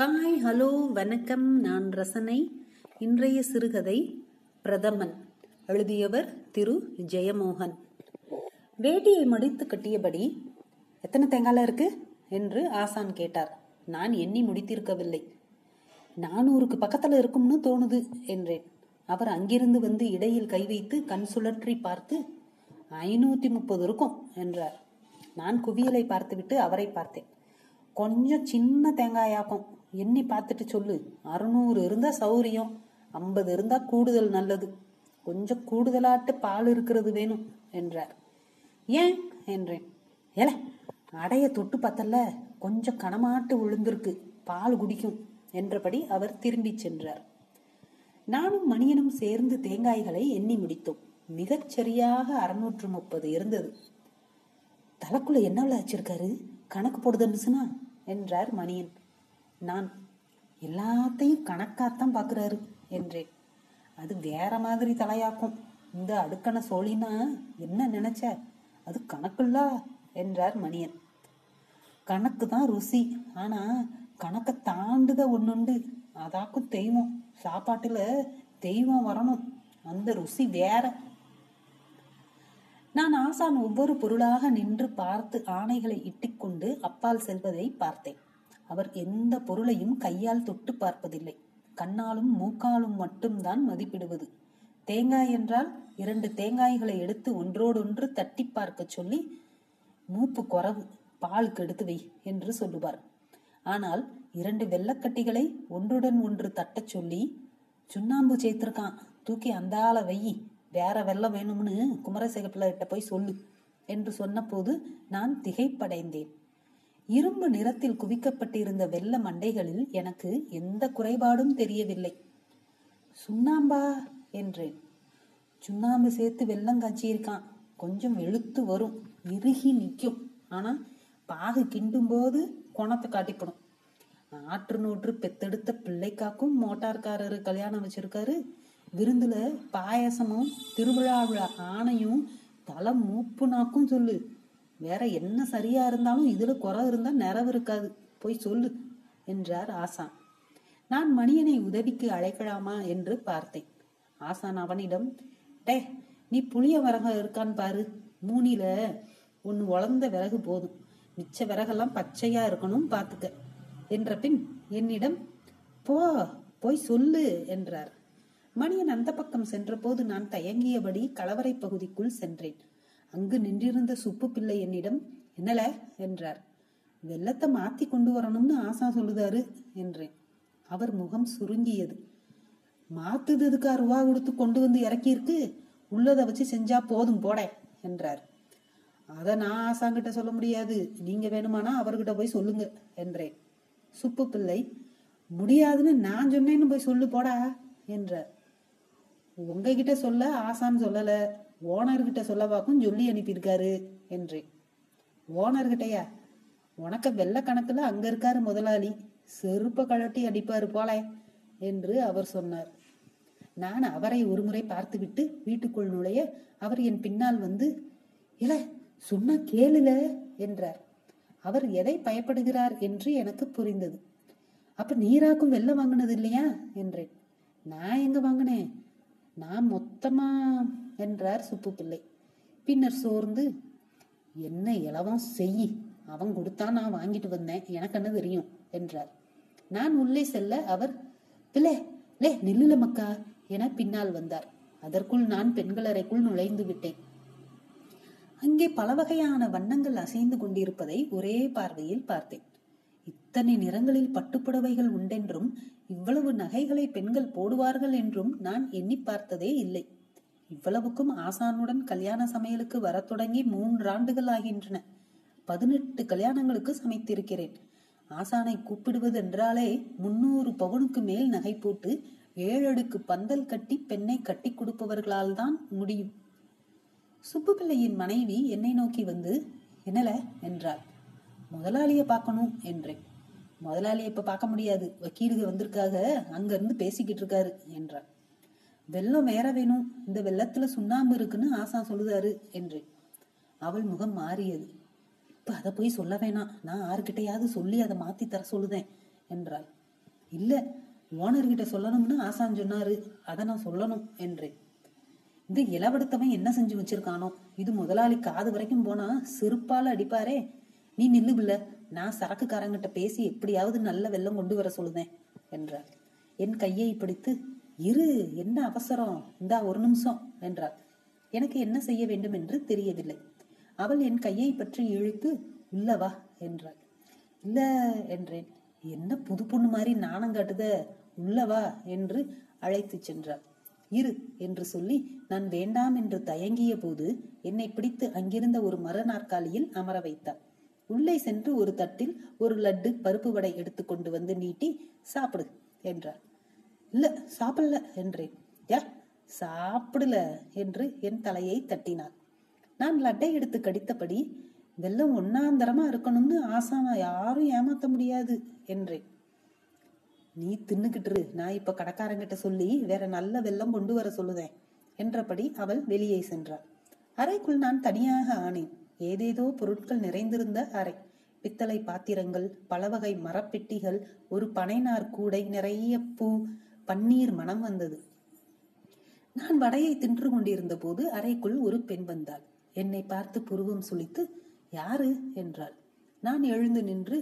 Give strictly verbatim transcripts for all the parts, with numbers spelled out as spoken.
Hi, hello, வணக்கம். நான் ரசனை. இன்றைய சிறுகதை பிரதமன். எழுதியவர் திரு ஜெயமோகன். வேட்டியை மடித்து கட்டியபடி, எத்தனை தேங்காய் இருக்கு என்று ஆசான் கேட்டார். நான் எண்ணி முடித்திருக்கவில்லை. நானூறுக்கு பக்கத்துல இருக்கும்னு தோணுது என்றேன். அவர் அங்கிருந்து வந்து இடையில் கை வைத்து கண் சுழற்றி பார்த்து ஐநூத்தி முப்பது இருக்கும் என்றார். நான் குவியலை பார்த்துவிட்டு அவரை பார்த்தேன். கொஞ்சம் சின்ன தேங்காயாக்கும், எண்ணி பார்த்துட்டு சொல்லு. அறுநூறு இருந்தா சௌரியம், ஐம்பது இருந்தா கூடுதல் நல்லது. கொஞ்சம் கூடுதலாட்டு பால் இருக்கிறது வேணும் என்றார். ஏன் என்றேன். ஏல, அடைய தொட்டு பார்த்தல, கொஞ்சம் கனமாட்டு விழுந்திருக்கு, பால் குடிக்கும் என்றபடி அவர் திரும்பி சென்றார். நானும் மணியனும் சேர்ந்து தேங்காய்களை எண்ணி முடித்தோம். மிகச்சரியாக அறுநூற்று முப்பது இருந்தது. தலைக்குள்ள என்ன விளையாச்சிருக்காரு, கணக்கு போடுதுன்னுச்சுனா என்றார் மணியன். நான் எல்லாத்தையும் கணக்காத்தான் பார்க்குறாரு என்றேன். அது வேற மாதிரி தலையாக்கும். இந்த அடுக்கணை சோழினா என்ன நினைச்ச, அது கணக்குல்லா என்றார் மணியன். கணக்கு தான் ருசி, ஆனா கணக்கை தாண்டுத ஒண்ணுண்டு. அதாக்கும் தெய்வம், சாப்பாட்டுல தெய்வம் வரணும், அந்த ருசி வேற. நான் ஆசான் ஒவ்வொரு பொருளாக நின்று பார்த்து ஆணைகளை இட்டிக்கொண்டு அப்பால் செல்வதை பார்த்தேன். அவர் எந்த பொருளையும் கையால் தொட்டு பார்ப்பதில்லை, கண்ணாலும் மூக்காலும் மட்டும்தான் மதிப்பிடுவது. தேங்காய் என்றால் இரண்டு தேங்காய்களை எடுத்து ஒன்றோடொன்று தட்டி பார்க்க சொல்லி, மூப்பு குறவு, பாலுக்கு எடுத்து வை என்று சொல்லுவார். ஆனால் இரண்டு வெள்ளக்கட்டிகளை ஒன்றுடன் ஒன்று தட்ட சொல்லி, சுண்ணாம்பு சேர்த்திருக்கான், தூக்கி அந்தால வையி, வேற வெள்ளம் வேணும்னு குமரசேகப்பிள்ளைகிட்ட போய் சொல்லு என்று சொன்ன போது நான் திகைப்படைந்தேன். இரும்பு நிறத்தில் குவிக்கப்பட்டிருந்த வெள்ள மண்டைகளில் எனக்கு எந்த குறைபாடும் தெரியவில்லை. சுண்ணாம்பா என்றேன். சுண்ணாம்பு சேர்த்து வெள்ளம் காய்ச்சியிருக்கான், கொஞ்சம் வெளுத்து வரும், இறுகி நிற்கும், ஆனா பாகு கிண்டும் போது குணத்தை காட்டிப்படும். ஆற்று நூற்று பெத்தெடுத்த பிள்ளைக்காக்கும் மோட்டார்காரரு கல்யாணம் வச்சிருக்காரு. விருந்துல பாயசமும் திருவிழாவிழா ஆணையும் தலை மூப்பு நாக்கும் சொல்லு. வேற என்ன சரியா இருந்தாலும் இதுல குறை இருந்தா நிறைவு இருக்காது, போய் சொல்லு என்றார் ஆசான். நான் மணியனை உதவிக்கு அழைக்கலாமா என்று பார்த்தேன். ஆசான் அவனிடம், டே, நீ புளிய விறகு இருக்கான்னு பாரு, மூணில ஒன்னு உலர்ந்த விறகு போதும், மிச்ச விறகெல்லாம் பச்சையா இருக்கணும் பார்த்துக்க என்ற பின் என்னிடம் போ, போய் சொல்லு என்றார். மணியன் அந்த பக்கம் சென்ற போது நான் தயங்கியபடி கலவரை பகுதிக்குள் சென்றேன். அங்கு நின்றிருந்த சுப்பு பிள்ளை என்னிடம் என்னல என்றார். வெள்ளத்தை மாத்தி கொண்டு வரணும்னு ஆசா சொல்லுதாரு என்றேன். அவர் முகம் சுருங்கியது. மாத்துதுக்கா ரூபா கொடுத்து கொண்டு வந்து இறக்கியிருக்கு, உள்ளதை வச்சு செஞ்சா போதும் போட என்றார். அத நான் ஆசாங்கிட்ட சொல்ல முடியாது, நீங்க வேணுமானா அவர்கிட்ட போய் சொல்லுங்க என்றேன். சுப்பு பிள்ளை, முடியாதுன்னு நான் சொன்னேன்னு போய் சொல்லு போடா என்றார். உங்ககிட்ட சொல்ல ஆசான் சொல்லல, ஓனர்கிட்ட சொல்லவாக்கும் சொல்லி அனுப்பியிருக்காரு என்றேன். ஓனர்கிட்டயா? உனக்கு வெள்ள கணக்குல அங்க இருக்காரு முதலாளி, செருப்ப கழட்டி அடிப்பாரு போல என்று அவர் சொன்னார். நான் அவரை ஒரு முறை பார்த்துவிட்டு வீட்டுக்குள் நுழைய அவர் என் பின்னால் வந்து, இல்ல சொன்னா கேளுல என்றார். அவர் எதை பயப்படுகிறார் என்று எனக்கு புரிந்தது. அப்ப நீராக்கும் வெள்ள வாங்கினது இல்லையா என்றேன். நான் எங்க வாங்கினேன், நான் மொத்தமா என்றார் சுப்பு பிள்ளை. பின்னர் சோர்ந்து, என்ன இலவம் செய், அவன் கொடுத்தா நான் வாங்கிட்டு வந்தேன், எனக்கு என்ன தெரியும் என்றார். நான் உள்ளே செல்ல அவர், பிள்ளை லே நில்லுல மக்கா என பின்னால் வந்தார். அதற்குள் நான் பெண்களறைக்குள் நுழைந்து விட்டேன். அங்கே பல வகையான வண்ணங்கள் அசைந்து கொண்டிருப்பதை ஒரே பார்வையில் பார்த்தேன். இத்தனை நிறங்களில் பட்டுப்புடவைகள் உண்டென்றும் இவ்வளவு நகைகளை பெண்கள் போடுவார்கள் என்றும் நான் எண்ணி பார்த்ததே இல்லை. இவ்வளவுக்கும் ஆசானுடன் கல்யாண சமையலுக்கு வர தொடங்கி மூன்று ஆண்டுகள் ஆகின்றன. பதினெட்டு கல்யாணங்களுக்கு சமைத்திருக்கிறேன். ஆசானை கூப்பிடுவதென்றாலே முன்னூறு பவுனுக்கு மேல் நகை போட்டு ஏழடுக்கு பந்தல் கட்டி பெண்ணை கட்டி கொடுப்பவர்களால் தான் முடியும். சுப்பு பிள்ளையின் மனைவி என்னை நோக்கி வந்து, என்னல என்றாள். முதலாளிய பார்க்கணும் என்றேன். முதலாளிய இப்ப பார்க்க முடியாது, வக்கீலுக்கு வந்திருக்காக, அங்க இருந்து பேசிக்கிட்டு இருக்காரு என்றார். வெள்ளம் வேற வேணும், இந்த வெள்ளத்துல சுண்ணாம்பு இருக்குன்னு ஆசா சொல்லுதாரு என்றேன். அவள் முகம் மாறியது. இப்ப அதை போய் சொல்ல வேணாம், நான் யாருக்கிட்டையாவது சொல்லி அதை மாத்தி தர சொல்லுதேன் என்றாள். இல்லை, ஓனர்கிட்ட சொல்லணும்னு ஆசான் சொன்னாரு, அதை நான் சொல்லணும் என்றேன். இந்த இளவடுத்தவன் என்ன செஞ்சு வச்சிருக்கானோ, இது முதலாளி காது வரைக்கும் போனா செருப்பால அடிப்பாரே. நீ நில்லுபில்ல, நான் சரக்குக்காரங்கிட்ட பேசி எப்படியாவது நல்ல வெள்ளம் கொண்டு வர சொல்லுதேன் என்றார். என் கையை பிடித்து, இரு, என்ன அவசரம், இந்தா ஒரு நிமிஷம் என்றார். எனக்கு என்ன செய்ய வேண்டும் என்று தெரியவில்லை. அவள் என் கையை பற்றி இழுத்து, உள்ளவா என்றாள். இல்ல என்றேன். என்ன புது பொண்ணு மாதிரி நாணம் காட்டுத, உள்ளவா என்று அழைத்து சென்றாள். இரு என்று சொல்லி நான் வேண்டாம் என்று தயங்கிய போது என்னை பிடித்து அங்கிருந்த ஒரு மர நாற்காலியில் அமர வைத்தாள். உள்ளே சென்று ஒரு தட்டில் ஒரு லட்டு பருப்பு வடை எடுத்து கொண்டு வந்து நீட்டி, சாப்பிடு என்றாள். இல்ல, சாப்பிடல என்றேன். யார் சாப்பிடல என்று என் தலையை தட்டினாள். நான் லட்டை எடுத்து கடித்தபடி, வெள்ளம் ஒன்னாந்தரமா இருக்கணும்னு ஆசானா, யாரும் ஏமாத்த முடியாது என்றேன். நீ தின்னுக்கிட்டு, நான் இப்ப கடக்காரங்கிட்ட சொல்லி வேற நல்ல வெள்ளம் கொண்டு வர சொல்லுதேன் என்றபடி அவள் வெளியே சென்றாள். அறைக்குள் நான் தனியாக ஆனேன். ஏதேதோ பொருட்கள் நிறைந்திருந்த அறை. பித்தளை பாத்திரங்கள், பலவகை மரப்பெட்டிகள், ஒரு பனைநார் கூடை, நிறைய பூ, பன்னீர் மனம் வந்தது. நான் வடையை தின்று கொண்டிருந்த போது அறைக்குள் ஒரு பெண் வந்தாள். என்னை பார்த்து புருவம் சுளித்து, யாரு என்றாள். நான் எழுந்து நின்று,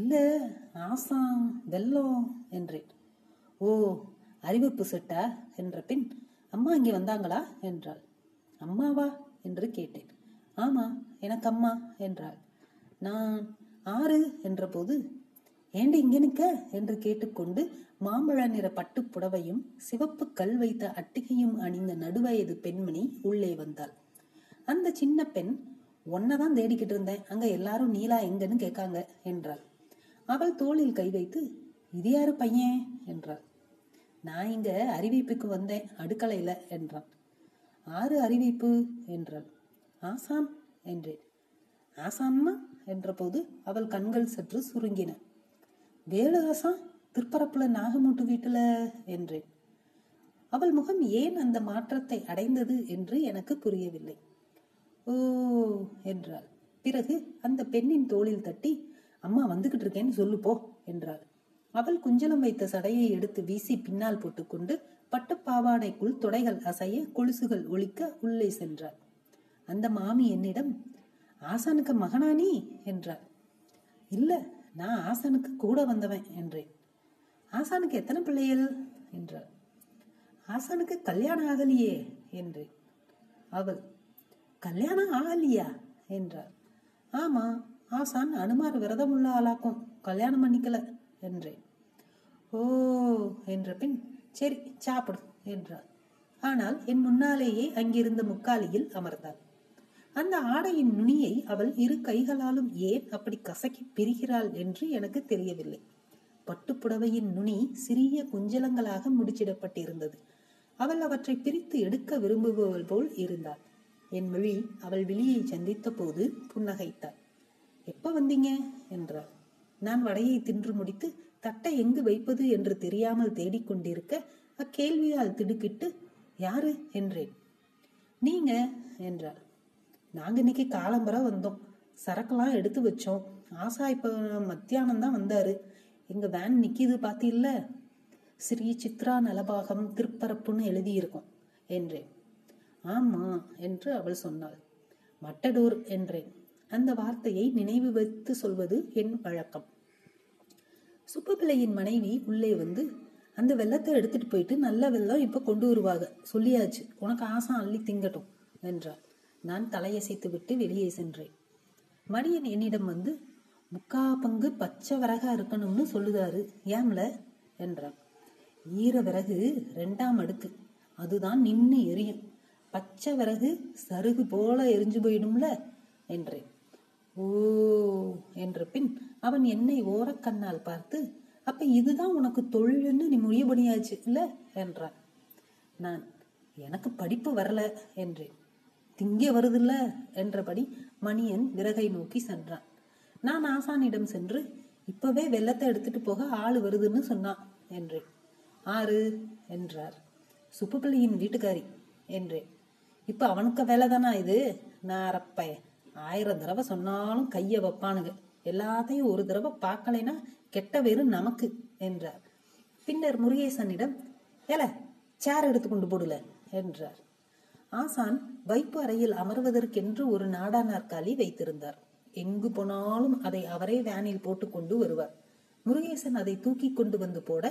இல்ல ஆசாம் வெல்லம் என்றேன். ஓ, அறிவிப்பு செட்டா என்ற பின், அம்மா இங்கே வந்தாங்களா என்றாள். அம்மாவா என்று கேட்டேன். ஆமா, எனக்கு அம்மா என்றாள். நான் ஆறு என்ற போது, ஏண்டி இங்க நிக்க என்று கேட்டுக்கொண்டு மாம்பழ நிற பட்டு புடவையும் சிவப்பு கல் வைத்த அட்டிகையும் அணிந்த நடுவயது பெண்மணி உள்ளே வந்தாள். அந்த சின்ன பெண், ஒன்னதான் தேடிக்கிட்டு இருந்தேன், அங்க எல்லாரும் நீலா எங்கன்னு கேட்காங்க என்றாள். அவள் தோளில் கை வைத்து, இது யாரு பையன் என்றாள். நான் இங்க அறிவிப்புக்கு வந்தேன், அடுக்கலையில என்றான். ஆறு அறிவிப்பு என்றாள். ஆசான் என்றேன். ஆசான்னா என்ற போது அவள் கண்கள் சற்று சுருங்கின. வேலுதாசா திருப்பரப்புல நாகமூட்டு வீட்டுல என்றேன். அவள் முகம் ஏன் அந்த மாற்றத்தை அடைந்தது என்று எனக்கு புரியவில்லை. ஓ என்றாள். பிறகு அந்த பெண்ணின் தோளில் தட்டி, அம்மா வந்துகிட்டு இருக்கேன்னு சொல்லுப்போ என்றாள். அவள் குஞ்சலம் வைத்த சடையை எடுத்து வீசி பின்னால் போட்டுக்கொண்டு பட்டுப்பாவாடைக்குள் தொடைகள் அசைய கொலுசுகள் ஒலிக்க உள்ளே சென்றாள். அந்த மாமி என்னிடம், ஆசானுக்கு மகனானி என்றாள். இல்ல, நான் ஆசானுக்கு கூட வந்தவன் என்றேன். ஆசானுக்கு எத்தனை பிள்ளைகள் என்றாள். ஆசானுக்கு கல்யாணம் ஆகலையே என்றேன். அவள், கல்யாணம் ஆகலையா என்றாள். ஆமா, ஆசான் அனுமார் விரதம் உள்ள ஆளாக்கும், கல்யாணம் பண்ணிக்கல என்றேன். ஓ என்ற பின், சரி சாப்பிடு என்றாள். ஆனால் என் முன்னாலேயே அங்கிருந்த முக்காலியில் அமர்ந்தாள். அந்த ஆடையின் நுனியை அவள் இரு கைகளாலும் ஏன் அப்படி கசக்கி பிரிகிறாள் என்று எனக்கு தெரியவில்லை. பட்டுப்புடவையின் நுனி சிறிய குஞ்சலங்களாக முடிச்சிடப்பட்டிருந்தது. அவள் அவற்றை பிரித்து எடுக்க விரும்புபவள் போல் இருந்தாள். என் மொழி அவள் விழியை சந்தித்த போது புன்னகைத்தாள். எப்ப வந்தீங்க என்றாள். நான் வடையை தின்று முடித்து தட்டை எங்கு வைப்பது என்று தெரியாமல் தேடிக்கொண்டிருக்க அக்கேள்வியால் திடுக்கிட்டு, யாரு என்றேன். நீங்க என்றாள். நாங்க இன்னைக்கு காலம்பரை வந்தோம், சரக்கெல்லாம் எடுத்து வச்சோம். ஆசா இப்ப மத்தியானம் தான் வந்தாரு, எங்க வேன் நிக்கிது பாத்தீல்ல, ஸ்ரீ சித்ரா நலபாகம் திருப்பரப்புன்னு எழுதியிருக்கோம் என்றேன். ஆமா என்று அவள் சொன்னாள். மட்டடூர் என்றேன். அந்த வார்த்தையை நினைவு வைத்து சொல்வது என் வழக்கம். சுப்புப்பிள்ளையின் மனைவி உள்ளே வந்து, அந்த வெள்ளத்தை எடுத்துட்டு போயிட்டு நல்ல வெள்ளம் இப்ப கொண்டு வருவாங்க, சொல்லியாச்சு, உனக்கு ஆசா அள்ளி திங்கட்டும் என்றாள். நான் தலையசைத்து விட்டு வெளியே சென்றேன். மடியன் என்னிடம் வந்து, முக்கா பங்கு பச்சை விறகா இருக்கணும்னு சொல்லுதாரு, ஏம்ல என்றான். ஈர விறகு ரெண்டாம் அடுக்கு, அதுதான் நின்று எரியும், பச்சை விறகு சருகு போல எரிஞ்சு போயிடும்ல என்றேன். ஓ என்ற பின் அவன் என்னை ஓரக்கண்ணால் பார்த்து, அப்ப இதுதான் உனக்கு தொழில்னு நீ முடிய பண்ணியாச்சு இல்ல என்றான். நான், எனக்கு படிப்பு வரல என்றேன். திங்கே வருதுல்ல என்றபடி மணியன் விறகை நோக்கி சென்றான். நான் ஆசானிடம் சென்று, இப்பவே வெள்ளத்தை எடுத்துட்டு போக ஆளு வருதுன்னு சொன்னான் என்றேன். ஆறு என்றார். சுப்புப்பிள்ளையின் வீட்டுக்காரி என்றேன். இப்ப அவனுக்கு வேலை தானா இது, நாரப்பய ஆயிரம் தடவை சொன்னாலும் கைய வைப்பானுங்க, எல்லாத்தையும் ஒரு தடவை பார்க்கலைன்னா கெட்ட வேறு நமக்கு என்றார். பின்னர் முருகேசனிடம், எல சேர் எடுத்து கொண்டு போடுல என்றார். ஆசான் வைப்பு அறையில் அமர்வதற்கென்று ஒரு நாடா நாற்காலி வைத்திருந்தார். எங்கு போனாலும் அதை அவரே வேனில் போட்டு கொண்டு வருவார். முருகேசன் அதை தூக்கி கொண்டு வந்து போட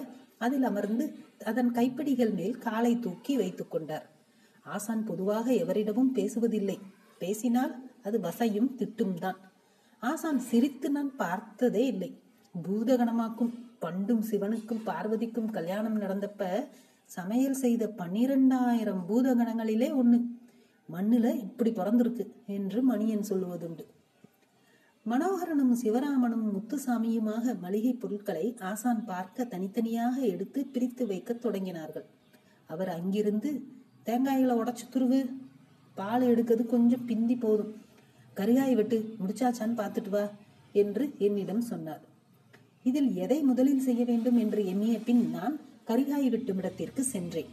அதில் அமர்ந்து அதன் கைப்பிடிகள் மேல் காலை தூக்கி வைத்துக் கொண்டார். ஆசான் பொதுவாக எவரிடமும் பேசுவதில்லை. பேசினால் அது வசையும் திட்டும் தான். ஆசான் சிரித்து நான் பார்த்ததே இல்லை. பூதகணமாக்கும் பண்டும் சிவனுக்கும் பார்வதிக்கும் கல்யாணம் நடந்தப்ப சமையல் செய்த பன்னிரண்டாயிரம் பூதகணங்களிலே ஒண்ணு மண்ணுல இப்படி பிறந்திருக்கு என்று மணியன் சொல்லுவதுண்டு. மனோகரனும் சிவராமனும் முத்துசாமியுமாக மளிகை பொருட்களை ஆசான் பார்க்க தனித்தனியாக எடுத்து பிரித்து வைக்க தொடங்கினார்கள். அவர் அங்கிருந்து, தேங்காய்களை உடச்சு துருவு, பால் எடுக்கிறது கொஞ்சம் பிந்தி போதும், கருகாய் வெட்டு, முடிச்சாச்சான்னு பார்த்துட்டு வா என்று என்னிடம் சொன்னார். இதில் எதை முதலில் செய்ய வேண்டும் என்று எண்ணிய பின் நான் கரிகாய் வெட்டும் இடத்திற்கு சென்றேன்.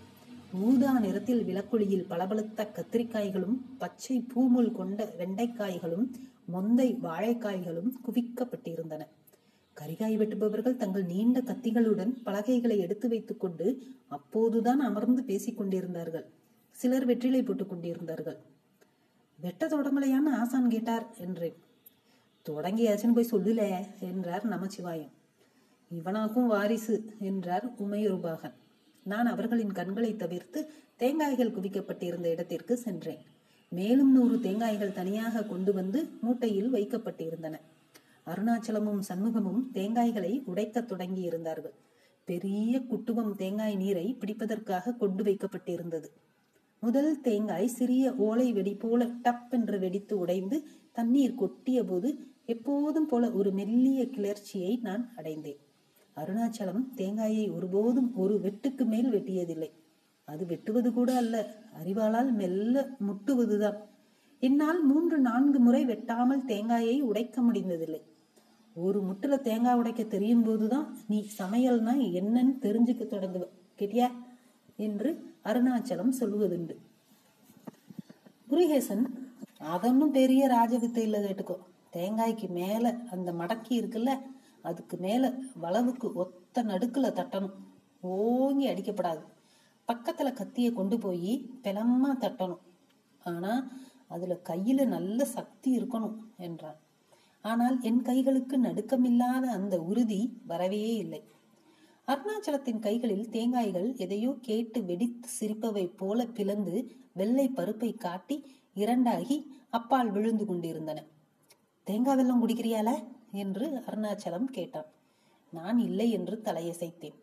ஊதா நிறத்தில் விளக்குளியில் பளபளத்த கத்திரிக்காய்களும் பச்சை பூமுல் கொண்ட வெண்டைக்காய்களும் மொந்தை வாழைக்காய்களும் குவிக்கப்பட்டிருந்தன. கரிகாய் வெட்டுபவர்கள் தங்கள் நீண்ட கத்திகளுடன் பலகைகளை எடுத்து வைத்துக் கொண்டு அப்போதுதான் அமர்ந்து பேசிக் கொண்டிருந்தார்கள். சிலர் வெற்றிலை போட்டுக் கொண்டிருந்தார்கள். வெட்ட தொடங்கலையான ஆசான் கேட்டார் என்றேன். தொடங்கியாச்சுன்னு போய் சொல்லுல என்றார் நமச்சிவாயம். இவனாக்கும் வாரிசு என்றார் உமையூருபாகன். நான் அவர்களின் கண்களை தவிர்த்து தேங்காய்கள் குவிக்கப்பட்டிருந்த இடத்திற்கு சென்றேன். மேலும் நூறு தேங்காய்கள் தனியாக கொண்டு வந்து மூட்டையில் வைக்கப்பட்டிருந்தன. அருணாச்சலமும் சண்முகமும் தேங்காய்களை உடைக்க தொடங்கி இருந்தார்கள். பெரிய குட்டுவம் தேங்காய் நீரை பிடிப்பதற்காக கொண்டு வைக்கப்பட்டிருந்தது. முதல் தேங்காய் சிறிய ஓலை வெடி போல டப் என்று வெடித்து உடைந்து தண்ணீர் கொட்டிய போது எப்போதும் போல ஒரு மெல்லிய கிளர்ச்சியை நான் அடைந்தேன். அருணாச்சலம் தேங்காயை ஒருபோதும் ஒரு வெட்டுக்கு மேல் வெட்டியதில்லை. அது வெட்டுவது கூட அல்ல, அறிவாளால் மெல்ல முட்டுவதுதான். என்னால் மூன்று நான்கு முறை வெட்டாமல் தேங்காயை உடைக்க முடிந்ததில்லை. ஒரு முட்டுல தேங்காய் உடைக்க தெரியும் போதுதான் நீ சமையல்னா என்னன்னு தெரிஞ்சுக்க தொடங்குவ கேட்டியா என்று அருணாச்சலம் சொல்லுவதுண்டு. முருகேசன், அதொன்னும் பெரிய ராஜவித்தை இல்ல, கேட்டுக்கோ, தேங்காய்க்கு மேல அந்த மடக்கி இருக்குல்ல, அதுக்கு மேல வளவுக்கு ஒத்த நடுக்குல தட்டணும், ஓங்கி அடிக்கப்படாது. பக்கத்துல கத்தியை கொண்டு போய் பெலமா தட்டணும். ஆனா அதுல கையில நல்ல சக்தி இருக்கணும் என்றான். ஆனால் என் கைகளுக்கு நடுக்கமில்லாத அந்த உறுதி வரவே இல்லை. அருணாச்சலத்தின் கைகளில் தேங்காய்கள் எதையோ கேட்டு வெடித்து சிரிப்பவை போல பிளந்து வெள்ளை பருப்பை காட்டி இரண்டாகி அப்பால் விழுந்து கொண்டிருந்தன. தேங்காய் வெல்லம் குடிக்கிறியால என்று அருணாச்சலம் கேட்டான். நான் இல்லை என்று தலையசைத்தேன்.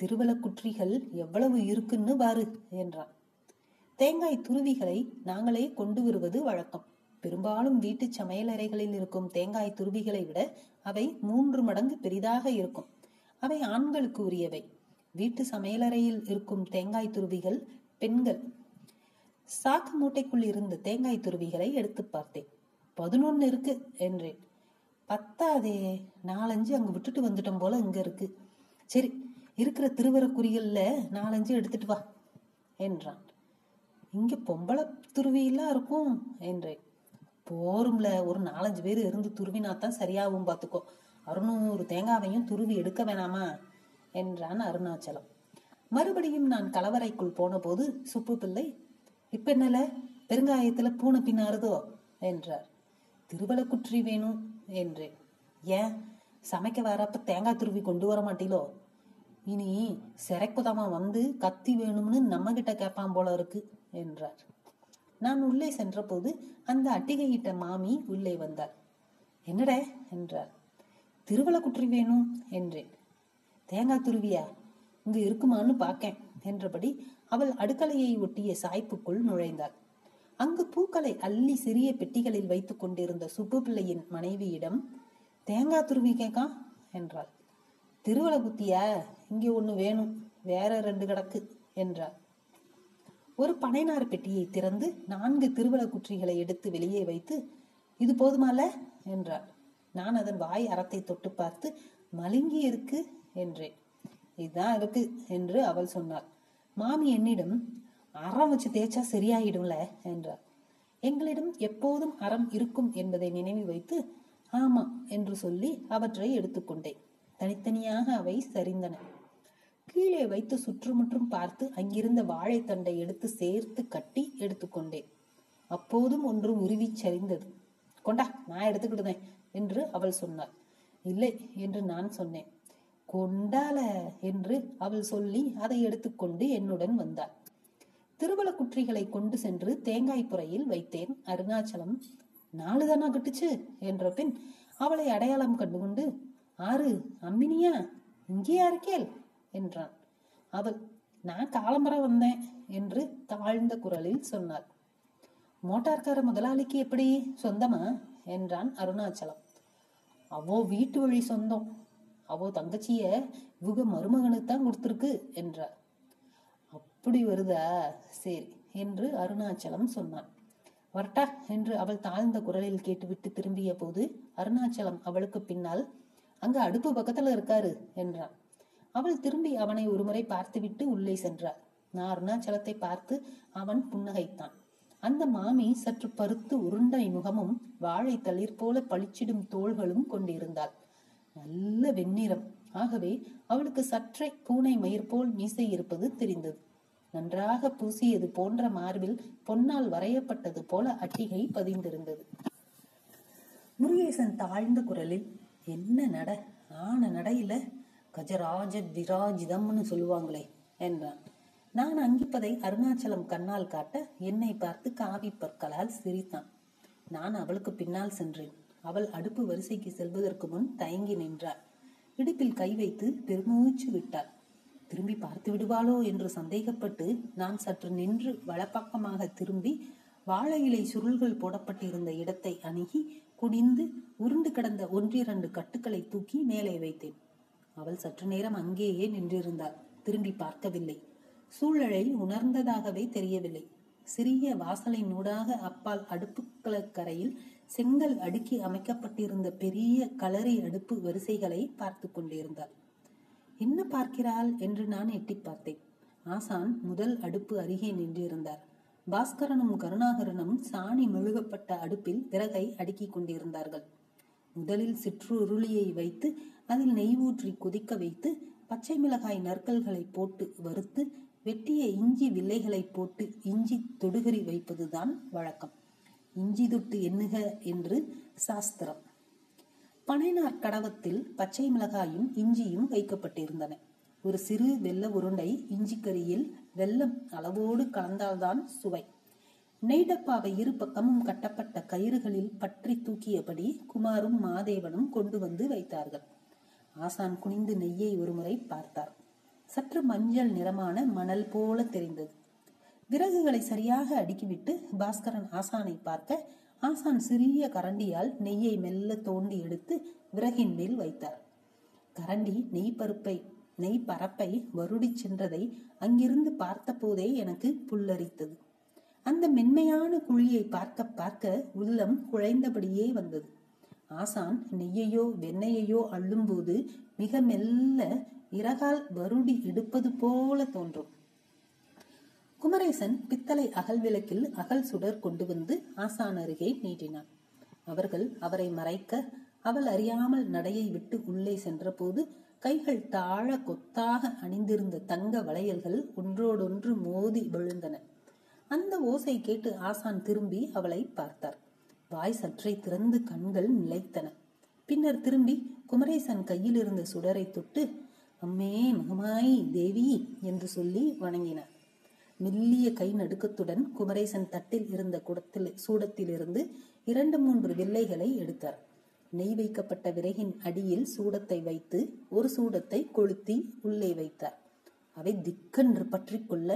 திருவலக்குற்றிகள் எவ்வளவு இருக்குன்னு பாரு என்றான். தேங்காய் துருவிகளை நாங்களே கொண்டு வருவது வழக்கம். பெரும்பாலும் வீட்டு சமையலறைகளில் இருக்கும் தேங்காய் துருவிகளை விட அவை மூன்று மடங்கு பெரிதாக இருக்கும். அவை ஆண்களுக்கு உரியவை. வீட்டு சமையலறையில் இருக்கும் தேங்காய் துருவிகள் பெண்கள். சாக்கு மூட்டைக்குள் இருந்த தேங்காய் துருவிகளை எடுத்து பார்த்தேன். பதினொன்னு இருக்கு என்றேன். பத்தாதே, நாலஞ்சு அங்க விட்டுட்டு வந்துட்டோம் போல இங்க இருக்கு. சரி, இருக்கிற திருவர குறிகள்ல நாலஞ்சு எடுத்துட்டு வா என்றான். இங்க பொம்பளை துருவிலாம் இருக்கும் என்றேன். போரும்ல, ஒரு நாலஞ்சு பேர் இருந்து துருவினாத்தான் சரியாகவும், பார்த்துக்கோ, அறுநூறு தேங்காவையும் துருவி எடுக்க வேணாமா என்றான் அருணாச்சலம். மறுபடியும் நான் கலவரைக்குள் போன போது சுப்பு பிள்ளை, இப்ப என்னல பெருங்காயத்துல பூனை பின்னாருதோ என்றார். திருவலக்குற்றி வேணும் என்றேன். ஏன், சமைக்க வரப்ப தேங்காய் துருவி கொண்டு வர மாட்டீங்களோ? இனி சிறைக்குதவன் வந்து கத்தி வேணும்னு நம்ம கிட்ட கேட்பான் போல இருக்கு என்றார். நான் உள்ளே சென்ற போது அந்த அட்டிகையிட்ட மாமி உள்ளே வந்தார். என்னடே என்றார். திருவலக்குற்றி வேணும் என்றேன். தேங்காய் துருவியா இங்கு இருக்குமான்னு பார்க்கேன் என்றபடி அவள் அடுக்கலையை ஒட்டிய சாய்ப்புக்குள் நுழைந்தாள். அங்கு பூக்களை அள்ளி சிறிய பெட்டிகளில் வைத்துக் கொண்டிருந்த சுப்பு பிள்ளையின் மனைவியிடம், தேங்காய் துருவி கேக்கா என்றாள். திருவல குத்தியா, இங்கே ஒண்ணு வேணும், வேற ரெண்டு கிடக்கு என்றாள். ஒரு பனைநார் பெட்டியை திறந்து நான்கு திருவல குற்றிகளை எடுத்து வெளியே வைத்து, இது போதுமால என்றாள். நான் அதன் வாய் அறத்தை தொட்டு பார்த்து, மலுங்கி இருக்கு என்றேன். இதுதான் இருக்கு என்று அவள் சொன்னாள். மாமி என்னிடம், அறம் வச்சு தேய்ச்சா சரியாயிடும்ல என்றார். எங்களிடம் எப்போதும் அறம் இருக்கும் என்பதை நினைவு வைத்து ஆமா என்று சொல்லி அவற்றை எடுத்துக்கொண்டேன். தனித்தனியாக அவை சரிந்தன. கீழே வைத்து சுற்றுமுற்றும் பார்த்து அங்கிருந்த வாழைத்தண்டை எடுத்து சேர்த்து கட்டி எடுத்துக்கொண்டேன். அப்போதும் ஒன்று உருவி சரிந்தது. கொண்டா, நான் எடுத்துக்கிட்டேன் என்று அவள் சொன்னாள். இல்லை என்று நான் சொன்னேன். கொண்டால என்று அவள் சொல்லி அதை எடுத்துக்கொண்டு என்னுடன் வந்தாள். திருவள குற்றிகளை கொண்டு சென்று தேங்காய் புறையில் வைத்தேன். அருணாச்சலம் நாலுதானா கிட்டுச்சு என்ற பின் அவளை அடையாளம் கண்டுகொண்டு, ஆறு அம்மினியா இங்கேயா இருக்கேள் என்றான். அவள், நான் காலம்பர வந்தேன் என்று தாழ்ந்த குரலில் சொன்னாள். மோட்டார்கார முதலாளிக்கு எப்படி சொந்தமா என்றான் அருணாச்சலம். அவோ வீட்டு வழி சொந்தம், அவோ தங்கச்சிய இவக மருமகனுக்கு தான் கொடுத்துருக்கு என்றார். அப்படி வருதா, சரி என்று அருணாச்சலம் சொன்னான். வரட்டா என்று அவள் தாழ்ந்த குரலில் கேட்டுவிட்டு திரும்பிய போது அருணாச்சலம் அவளுக்கு பின்னால், அங்க அடுப்பு பக்கத்துல இருக்காரு என்றான். அவள் திரும்பி அவனை ஒருமுறை பார்த்துவிட்டு உள்ளே சென்றாள். நான் அருணாச்சலத்தை பார்த்து அவன் புன்னகைத்தான். அந்த மாமி சற்று பருத்து உருண்டை முகமும் வாழை தளிர் போல பளிச்சிடும் தோள்களும் கொண்டிருந்தாள். நல்ல வெண்ணிறம். ஆகவே அவளுக்கு சற்றே பூனை மயிர் போல் மீசை இருப்பது தெரிந்தது. நன்றாக பூசியது போன்ற மார்பில் பொன்னால் வரையப்பட்டது போல அட்டிகை பதிந்திருந்தது. முருகேசன் தாழ்ந்த குரலில், என்ன நட, ஆன நடையில கஜராஜ விராஜிதம்னு சொல்லுவாங்களே என்றான். நான் அங்கிப்பதை அருணாச்சலம் கண்ணால் காட்ட என்னை பார்த்து காவி பற்களால் சிரித்தான். நான் அவளுக்கு பின்னால் சென்றேன். அவள் அடுப்பு வரிசைக்கு செல்வதற்கு முன் தயங்கி நின்றாள். இடுப்பில் கை வைத்து பெருமூச்சு விட்டாள். திரும்பி பார்த்து விடுவாளோ என்று சந்தேகப்பட்டு நான் சற்று நின்று வலப்பக்கமாக திரும்பி வாழை இலை சுருள்கள் போடப்பட்டிருந்த இடத்தை அணுகி குடிந்து உருண்டு கிடந்த ஒன்றிரண்டு கட்டுக்களை தூக்கி மேலே வைத்தேன். அவள் சற்று நேரம் அங்கேயே நின்றிருந்தாள். திரும்பி பார்க்கவில்லை. சூழலை உணர்ந்ததாகவே தெரியவில்லை. சிறிய வாசலை நூடாக அப்பால் அடுப்புக்கரையில் செங்கல் அடுக்கி அமைக்கப்பட்டிருந்த பெரிய கலரி அடுப்பு வரிசைகளை பார்த்து கொண்டிருந்தாள். என்ன பார்க்கிறாள் என்று நான் எட்டி பார்த்தேன். ஆசான் முதல் அடுப்பு அருகே நின்றிருந்தார். பாஸ்கரனும் கருணாகரனும் சாணி மெழுகப்பட்ட அடுப்பில் விறகை அடுக்கி கொண்டிருந்தார்கள். முதலில் சிற்றுருளியை வைத்து அதில் நெய் ஊற்றி கொதிக்க வைத்து பச்சை மிளகாய் நற்கல்களை போட்டு வறுத்து வெட்டிய இஞ்சி வில்லைகளை போட்டு இஞ்சி தொடுகறி வைப்பதுதான் வழக்கம். இஞ்சி தொட்டு எண்ணுக என்று சாஸ்திரம். பனைநார் கடவத்தில் பச்சை மிளகாயும் இஞ்சியும் வைக்கப்பட்டிருந்தன. ஒரு சிறு வெள்ள உருண்டை இஞ்சிக்கறியில் வெல்லம் அளவோடு கலந்தால்தான் சுவை. நெய்டப்பாவை இரு பக்கமும் கட்டப்பட்ட கயிறுகளில் பற்றி தூக்கியபடி குமாரும் மாதேவனும் கொண்டு வந்து வைத்தார்கள். ஆசான் குனிந்து நெய்யை ஒருமுறை பார்த்தார். சற்று மஞ்சள் நிறமான மணல் போல தெரிந்தது. விறகுகளை சரியாக அடுக்கிவிட்டு பாஸ்கரன் ஆசானை பார்க்க, ஆசான் சிறிய கரண்டியால் நெய்யை மெல்ல தோண்டி எடுத்து விறகின் மேல் வைத்தார். கரண்டி நெய் பருப்பை நெய் பரப்பை வருடி சென்றதை அங்கிருந்து பார்த்த போதே எனக்கு புல்லரித்தது. அந்த மென்மையான குழியை பார்க்க பார்க்க உள்ளம் குழைந்தபடியே வந்தது. ஆசான் நெய்யையோ வெண்ணையோ அள்ளும்போது மிக மெல்ல இறகால் வருடி எடுப்பது போல தோன்றும். குமரேசன் பித்தளை அகல் விளக்கில் அகல் சுடர் கொண்டு வந்து ஆசான் அருகே நீட்டினான். அவர்கள் அவரை மறைக்க அவள் அறியாமல் நடையை விட்டு உள்ளே சென்ற போது கைகள் தாழ கொத்தாக அணிந்திருந்த தங்க வளையல்கள் ஒன்றோடொன்று மோதி விழுந்தன. அந்த ஓசை கேட்டு ஆசான் திரும்பி அவளை பார்த்தார். வாய் சற்றை திறந்து கண்கள் நிலைத்தன. பின்னர் திரும்பி குமரேசன் கையில் இருந்த சுடரை தொட்டு, அம்மே மகமாயி தேவி என்று சொல்லி வணங்கினார். மெல்லிய கை நடுக்கத்துடன் குமரேசன் தட்டில் இருந்த குடத்தில் சூடத்திலிருந்து இரண்டு மூன்று வில்லைகளை எடுத்தார். நெய் வைக்கப்பட்ட விறகின் அடியில் சூடத்தை வைத்து ஒரு சூடத்தை கொளுத்தி உள்ளே வைத்தார். அவை திக்கென்று பற்றி கொள்ள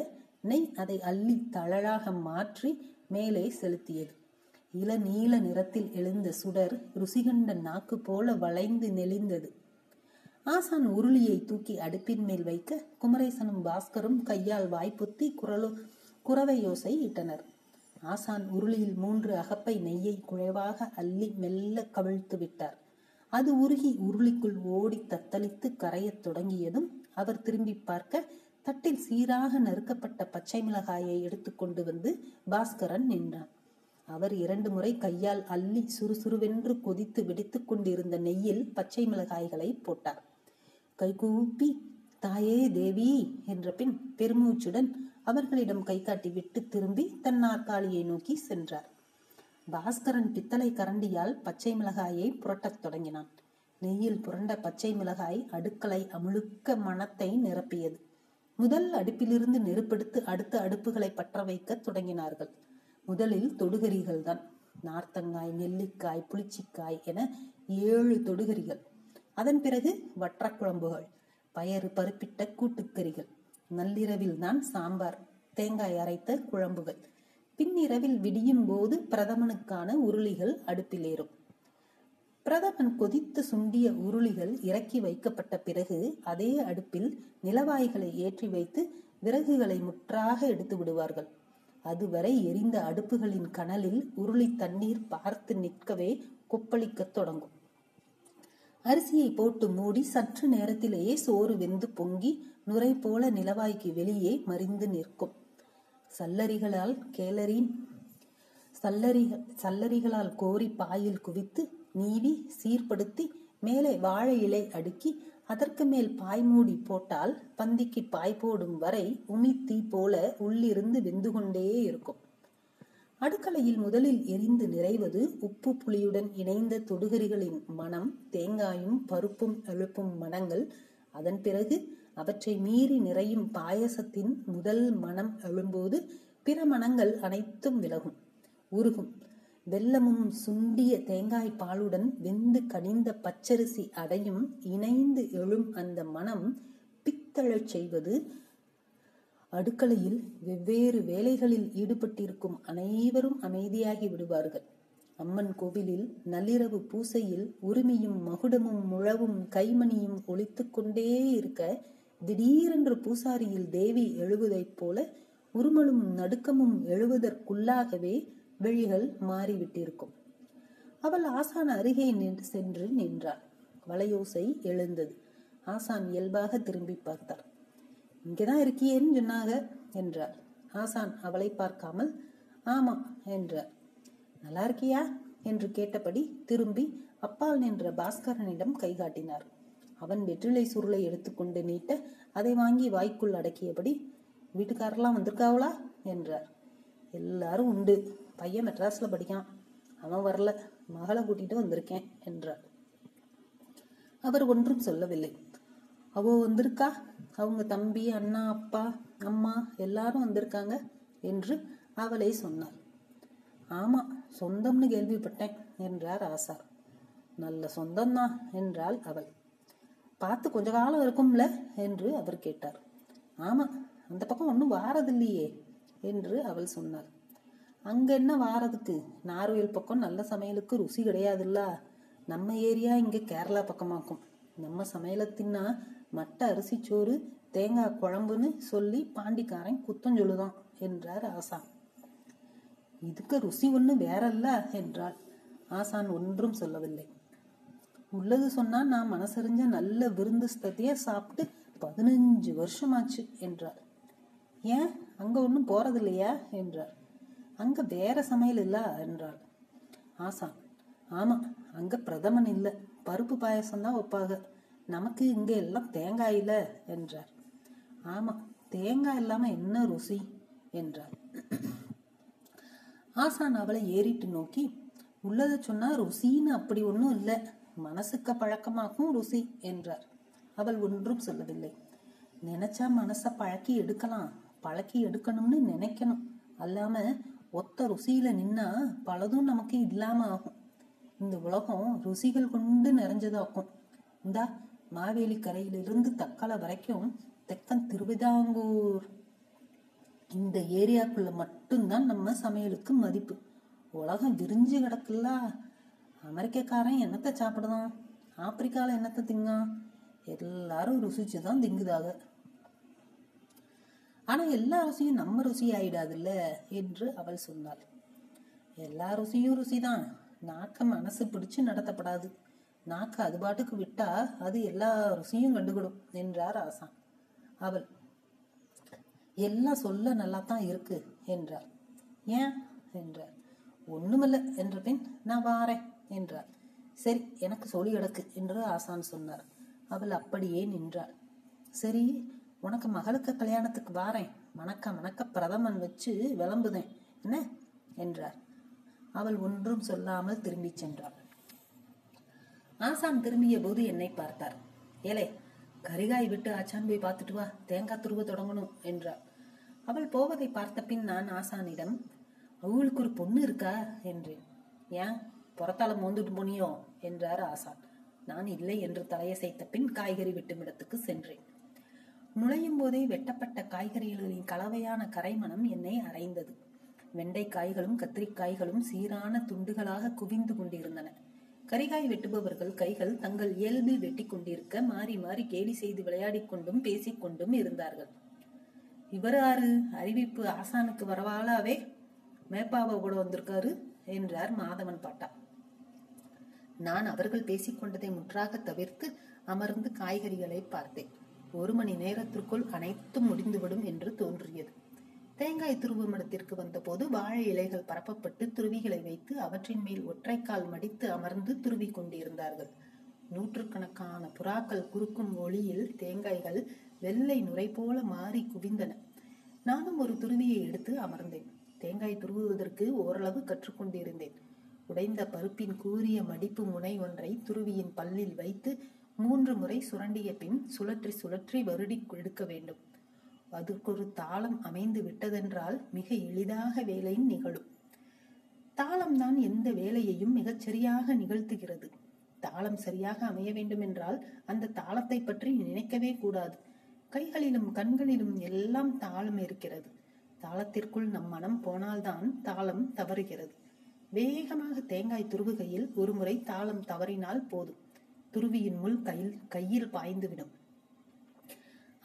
நெய் அதை அள்ளி தளலாக மாற்றி மேலே செலுத்தியது. இள நீல நிறத்தில் எழுந்த சுடர் ருசிகண்ட நாக்கு போல வளைந்து நெளிந்தது. ஆசான் உருளியை தூக்கி அடுப்பின் மேல் வைக்க குமரேசனும் பாஸ்கரும் கையால் வாய்ப்புத்தி குரலோ குரவையோசை இட்டனர். ஆசான் உருளியில் மூன்று அகப்பை நெய்யை குழைவாக அள்ளி மெல்ல கவிழ்த்து விட்டார். அது உருகி உருளிக்குள் ஓடி தத்தளித்து கரையத் தொடங்கியதும் அவர் திரும்பி பார்க்க தட்டில் சீராக நறுக்கப்பட்ட பச்சை மிளகாயை எடுத்து கொண்டு வந்து பாஸ்கரன் நின்றான். அவர் இரண்டு முறை கையால் அள்ளி சுறுசுறுவென்று கொதித்து வெடித்துக் கொண்டிருந்த நெய்யில் பச்சை மிளகாய்களை போட்டார். கைகூப்பி தாயே தேவி என்ற பின் பெருமூச்சுடன் அவர்களிடம் கை காட்டி விட்டு திரும்பி தன் நாற்காலியை நோக்கி சென்றார். பாஸ்கரன் பித்தளை கரண்டியால் பச்சை மிளகாயை புரட்டத் தொடங்கினான். நெய்யில் புரண்ட பச்சை மிளகாய் அடுக்களை அமுழுக்க மனத்தை நிரப்பியது. முதல் அடுப்பிலிருந்து நெருப்பெடுத்து அடுத்த அடுப்புகளை பற்ற வைக்க தொடங்கினார்கள். முதலில் தொடுகறிகள் தான். நார்த்தங்காய், நெல்லிக்காய், புளிச்சிக்காய் என ஏழு தொடுகறிகள். அதன் பிறகு வற்றக்குழம்புகள், பயறு பருப்பிட்ட கூட்டுக்கறிகள், நள்ளிரவில் தான் சாம்பார், தேங்காய் அரைத்த குழம்புகள். பின்னிரவில் விடியும் போது பிரதமனுக்கான உருளிகள் அடுப்பிலேறும். பிரதமன் கொதித்து சுண்டிய உருளிகள் இறக்கி வைக்கப்பட்ட பிறகு அதே அடுப்பில் நிலவாய்களை ஏற்றி வைத்து விறகுகளை முற்றாக எடுத்து விடுவார்கள். அதுவரை எரிந்த அடுப்புகளின் கனலில் உருளி தண்ணீர் பார்த்து நிற்கவே கொப்பளிக்க தொடங்கும். அரிசியை போட்டு மூடி சற்று நேரத்திலேயே சோறு வெந்து பொங்கி நுரை போல நிலவாய்க்கு வெளியே மறிந்து நிற்கும். சல்லரிகளால் கேலரி சல்லரி சல்லரிகளால் கோரி பாயில் குவித்து நீவி சீர்படுத்தி மேலே வாழை இலை அடுக்கி அதற்கு மேல் பாய் மூடி போட்டால் பந்திக்கு பாய் போடும் வரை உமி தீ போல உள்ளிருந்து வெந்து கொண்டே இருக்கும். அடுக்களையில் முதலில் எரிந்து நிறைவது உப்பு புளியுடன் இணைந்த தொடுகறிகளின் மனம், தேங்காயும் பருப்பும் எழுப்பும் மனங்கள். அதன் பிறகு அவற்றை மீறி நிறையும் பாயசத்தின் முதல் மனம் எழும்போது பிற மனங்கள் அனைத்தும் விலகும், உருகும். வெல்லமும் சுண்டிய தேங்காய் பாலுடன் வெந்து கனிந்த பச்சரிசி அடையும் இணைந்து எழும் அந்த மனம் பித்தழச் செய்வது அடுக்களையில் வெவ்வேறு வேலைகளில் ஈடுபட்டிருக்கும் அனைவரும் அமைதியாகி விடுவார்கள். அம்மன் கோவிலில் நள்ளிரவு பூசையில் உரிமையும் மகுடமும் முழவும் கைமணியும் ஒலித்து கொண்டே இருக்க திடீரென்று பூசாரியில் தேவி எழுவதைப் போல உருமலும் நடுக்கமும் எழுவதற்குள்ளாகவே வெளிகள் மாறிவிட்டிருக்கும். அவள் ஆசான் அருகே சென்று நின்றாள். வளையோசை எழுந்தது. ஆசான் இயல்பாக திரும்பி பார்த்தார். இங்கேதான் இருக்கியேன்னு சொன்னாங்க என்றாள். ஆசான் அவளை பார்க்காமல் ஆமா என்றார். நல்லா இருக்கியா என்று கேட்டபடி திரும்பி அப்பால் நின்ற பாஸ்கரனிடம் கை காட்டினார். அவன் வெற்றிலை சுருளை எடுத்துக்கொண்டு நீட்ட அதை வாங்கி வாய்க்குள் அடக்கியபடி வீட்டுக்காரெல்லாம் வந்திருக்காவளா என்றார். எல்லாரும் உண்டு, பையன் மெட்ராஸ்ல படிக்கான், அவன் வரல, மகளை கூட்டிட்டு வந்திருக்கேன் என்றார். அவர் ஒன்றும் சொல்லவில்லை. அவ வந்திருக்கா, அவங்க தம்பி, அண்ணா, அப்பா, அம்மா எல்லாரும் வந்திருக்காங்க என்று அவளை சொன்னார். ஆமா, சொந்தம்னு கேள்விப்பட்டேன் என்றார் ஆசார். நல்ல சொந்தம்தான் என்றாள் அவள். பார்த்து கொஞ்ச காலம் இருக்கும்ல என்று அவர் கேட்டார். ஆமா, அந்த பக்கம் ஒன்னும் வாரதில்லையே என்று அவள் சொன்னார். அங்க என்ன வாரதுக்கு, நார்வேல் பக்கம் நல்ல சமையலுக்கு ருசி கிடையாதுல்ல. நம்ம ஏரியா இங்க கேரளா பக்கமாக்கும். நம்ம சமையலை தின்னா மட்ட அரிசி சோறு தேங்காய் குழம்புன்னு சொல்லி பாண்டிக்காரன் குத்தம் சொல்லுதான் என்றார் ஆசான். இதுக்கு ருசி ஒண்ணு வேற இல்ல என்றாள். ஆசான் ஒன்றும் சொல்லவில்லை. உள்ளது சொன்னா நான் மனசறிஞ்ச நல்ல விருந்துஸ்தத்தைய சாப்பிட்டு பதினஞ்சு வருஷமாச்சு என்றாள். ஏன் அங்க ஒன்னும் போறது இல்லையா என்றார். அங்க வேற சமையல் இல்ல என்றாள். ஆசான் ஆமா, அங்க பிரதமன் இல்ல, பருப்பு பாயசம் தான் வைப்பாங்க. நமக்கு இங்க எல்லாம் தேங்காய் இல்ல என்றார். ஆமா, தேங்காய் இல்லாம என்ன ருசி என்றார். ஆசான் அவளை ஏறிட்டு நோக்கி உள்ளத சொன்னா ருசின்னு அப்படி ஒன்னும் இல்ல, மனசுக்கு பழக்கமாகும் ருசி என்றார். அவள் ஒன்றும் சொல்லவில்லை. நினைச்சா மனச பழக்கி எடுக்கலாம், பழக்கி எடுக்கணும்னு நினைக்கணும், அல்லாம ஒத்த ருசியில நின்னா பலதும் நமக்கு இல்லாம ஆகும். இந்த உலகம் ருசிகள் கொண்டு நிறைஞ்சதாகும். இந்தா மாவேலி கரையிலிருந்து தக்கல வரைக்கும் தெக்கன் திருவிதாங்கூர் இந்த ஏரியாக்குள்ள மட்டும்தான் நம்ம சமையலுக்கு மதிப்பு. உலகம் விரிஞ்சு கிடக்குல்ல. அமெரிக்கக்காரன் என்னத்தை சாப்பிடுதான், ஆப்பிரிக்கால என்னத்தை திங்கான், எல்லாரும் ருசிச்சுதான் திங்குதாக. ஆனா எல்லா ருசியும் நம்ம ருசி ஆயிடாதுல்ல என்று அவள் சொன்னாள். எல்லா ருசியும் ருசிதான், நாக்க மனசு பிடிச்சு நடத்தப்படாது. நாக்கு அது பாட்டுக்கு விட்டா அது எல்லா ருசியும் கண்டுகிடும் என்றார் ஆசான். அவள் எல்லாம் சொல்ல நல்லா தான் இருக்கு என்றாள். ஏன் என்றார். ஒண்ணுமில்ல என்ற பின் நான் வாரேன் என்றாள். சரி, எனக்கு சொல்லி கிடக்கு என்று ஆசான் சொன்னார். அவள் அப்படியே நின்றாள். சரி, உனக்கு மகளுக்கு கல்யாணத்துக்கு வாரேன், மணக்க மணக்க பிரதமன் வச்சு விளம்புதேன் என்ன என்றார். அவள் ஒன்றும் சொல்லாமல் திரும்பி சென்றாள். ஆசான் திரும்பிய போது என்னை பார்த்தார். ஏலே, கரிகாய் விட்டு ஆச்சான் போய் பார்த்துட்டு வா, தேங்காய் துருவ தொடங்கணும் என்றார். அவள் போவதை பார்த்த பின் நான் ஆசானிடம், அவளுக்கு ஒரு பொண்ணு இருக்கா என்றேன். ஏன் புறத்தால மோந்துட்டு போனியோ என்றார் ஆசான். நான் இல்லை என்று தலையசைத்த பின் காய்கறி விட்டும் இடத்துக்கு சென்றேன். நுழையும் போதே வெட்டப்பட்ட காய்கறிகளின் கலவையான கரைமணம் என்னை அறைந்தது. வெண்டைக்காய்களும் கத்திரிக்காய்களும் சீரான துண்டுகளாக குவிந்து கொண்டிருந்தன. கரிகாய் வெட்டுபவர்கள் கைகள் தங்கள் இயல்பில் வெட்டி கொண்டிருக்க மாறி மாறி கேலி செய்து விளையாடி கொண்டும் பேசிக்கொண்டும் இருந்தார்கள். இவர் ஆறு அறிவிப்பு ஆசானுக்கு வரவாளாவே, மேப்பாவை கூட வந்திருக்காரு என்றார் மாதவன் பாட்டா. நான் அவர்கள் பேசிக்கொண்டதை முற்றாக தவிர்த்து அமர்ந்து காய்கறிகளை பார்த்தேன். ஒரு மணி நேரத்திற்குள் அனைத்தும் முடிந்துவிடும் என்று தோன்றியது. தேங்காய் துருவும் இடத்திற்கு வந்தபோது வாழை இலைகள் பரப்பப்பட்டு துருவிகளை வைத்து அவற்றின் மேல் ஒற்றைக்கால் மடித்து அமர்ந்து துருவி கொண்டிருந்தார்கள். நூற்றுக்கணக்கான புறாக்கள் குறுக்கும் ஒளியில் தேங்காய்கள் வெள்ளை நுரை போல மாறி குவிந்தன. நானும் ஒரு துருவியை எடுத்து அமர்ந்தேன். தேங்காய் துருவுவதற்கு ஓரளவு கற்றுக்கொண்டிருந்தேன். உடைந்த பருப்பின் கூரிய மடிப்பு முனை ஒன்றை துருவியின் பல்லில் வைத்து மூன்று முறை சுரண்டிய பின் சுழற்றி சுழற்றி வருடி எடுக்க வேண்டும். அதற்கொரு தாளம் அமைந்து விட்டதென்றால் மிக எளிதாக வேலை நிகழும். தாளம் தான் எந்த வேலையையும் மிகச் சரியாக நிகழ்த்துகிறது. தாளம் சரியாக அமைய வேண்டும் என்றால் அந்த தாளத்தை பற்றி நினைக்கவே கூடாது. கைகளிலும் கண்களிலும் எல்லாம் தாளம் இருக்கிறது. தாளத்திற்குள் நம் மனம் போனால்தான் தாளம் தவறுகிறது. வேகமாக தேங்காய் துருவுகையில் ஒரு முறை தாளம் தவறினால் போதும், துருவியின் முள் கையில் கையில் பாய்ந்துவிடும்.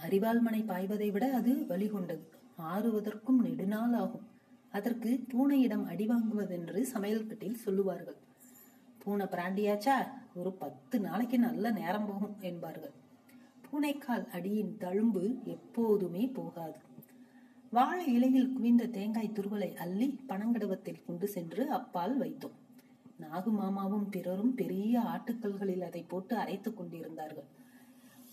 அரிவாள்மனை பாய்வதை விட அது வழிகொண்டது. ஆறுவதற்கும் நெடுநாள் ஆகும். அதற்கு பூனையிடம் அடி வாங்குவதென்று சமையல் கட்டில் சொல்லுவார்கள். பூனை பிராண்டியாச்சா, ஒரு பத்து நாளைக்கு நல்ல நேரம் போகும் என்பார்கள். பூனைக்கால் அடியின் தழும்பு எப்போதுமே போகாது. வாழை இலையில் குவிந்த தேங்காய் துருவலை அள்ளி பனங்கடவத்தில் கொண்டு சென்று அப்பால் வைத்தோம். நாகு மாமாவும் பிறரும் பெரிய ஆட்டுக்கல்களில் அதை போட்டு அரைத்து கொண்டிருந்தார்கள்.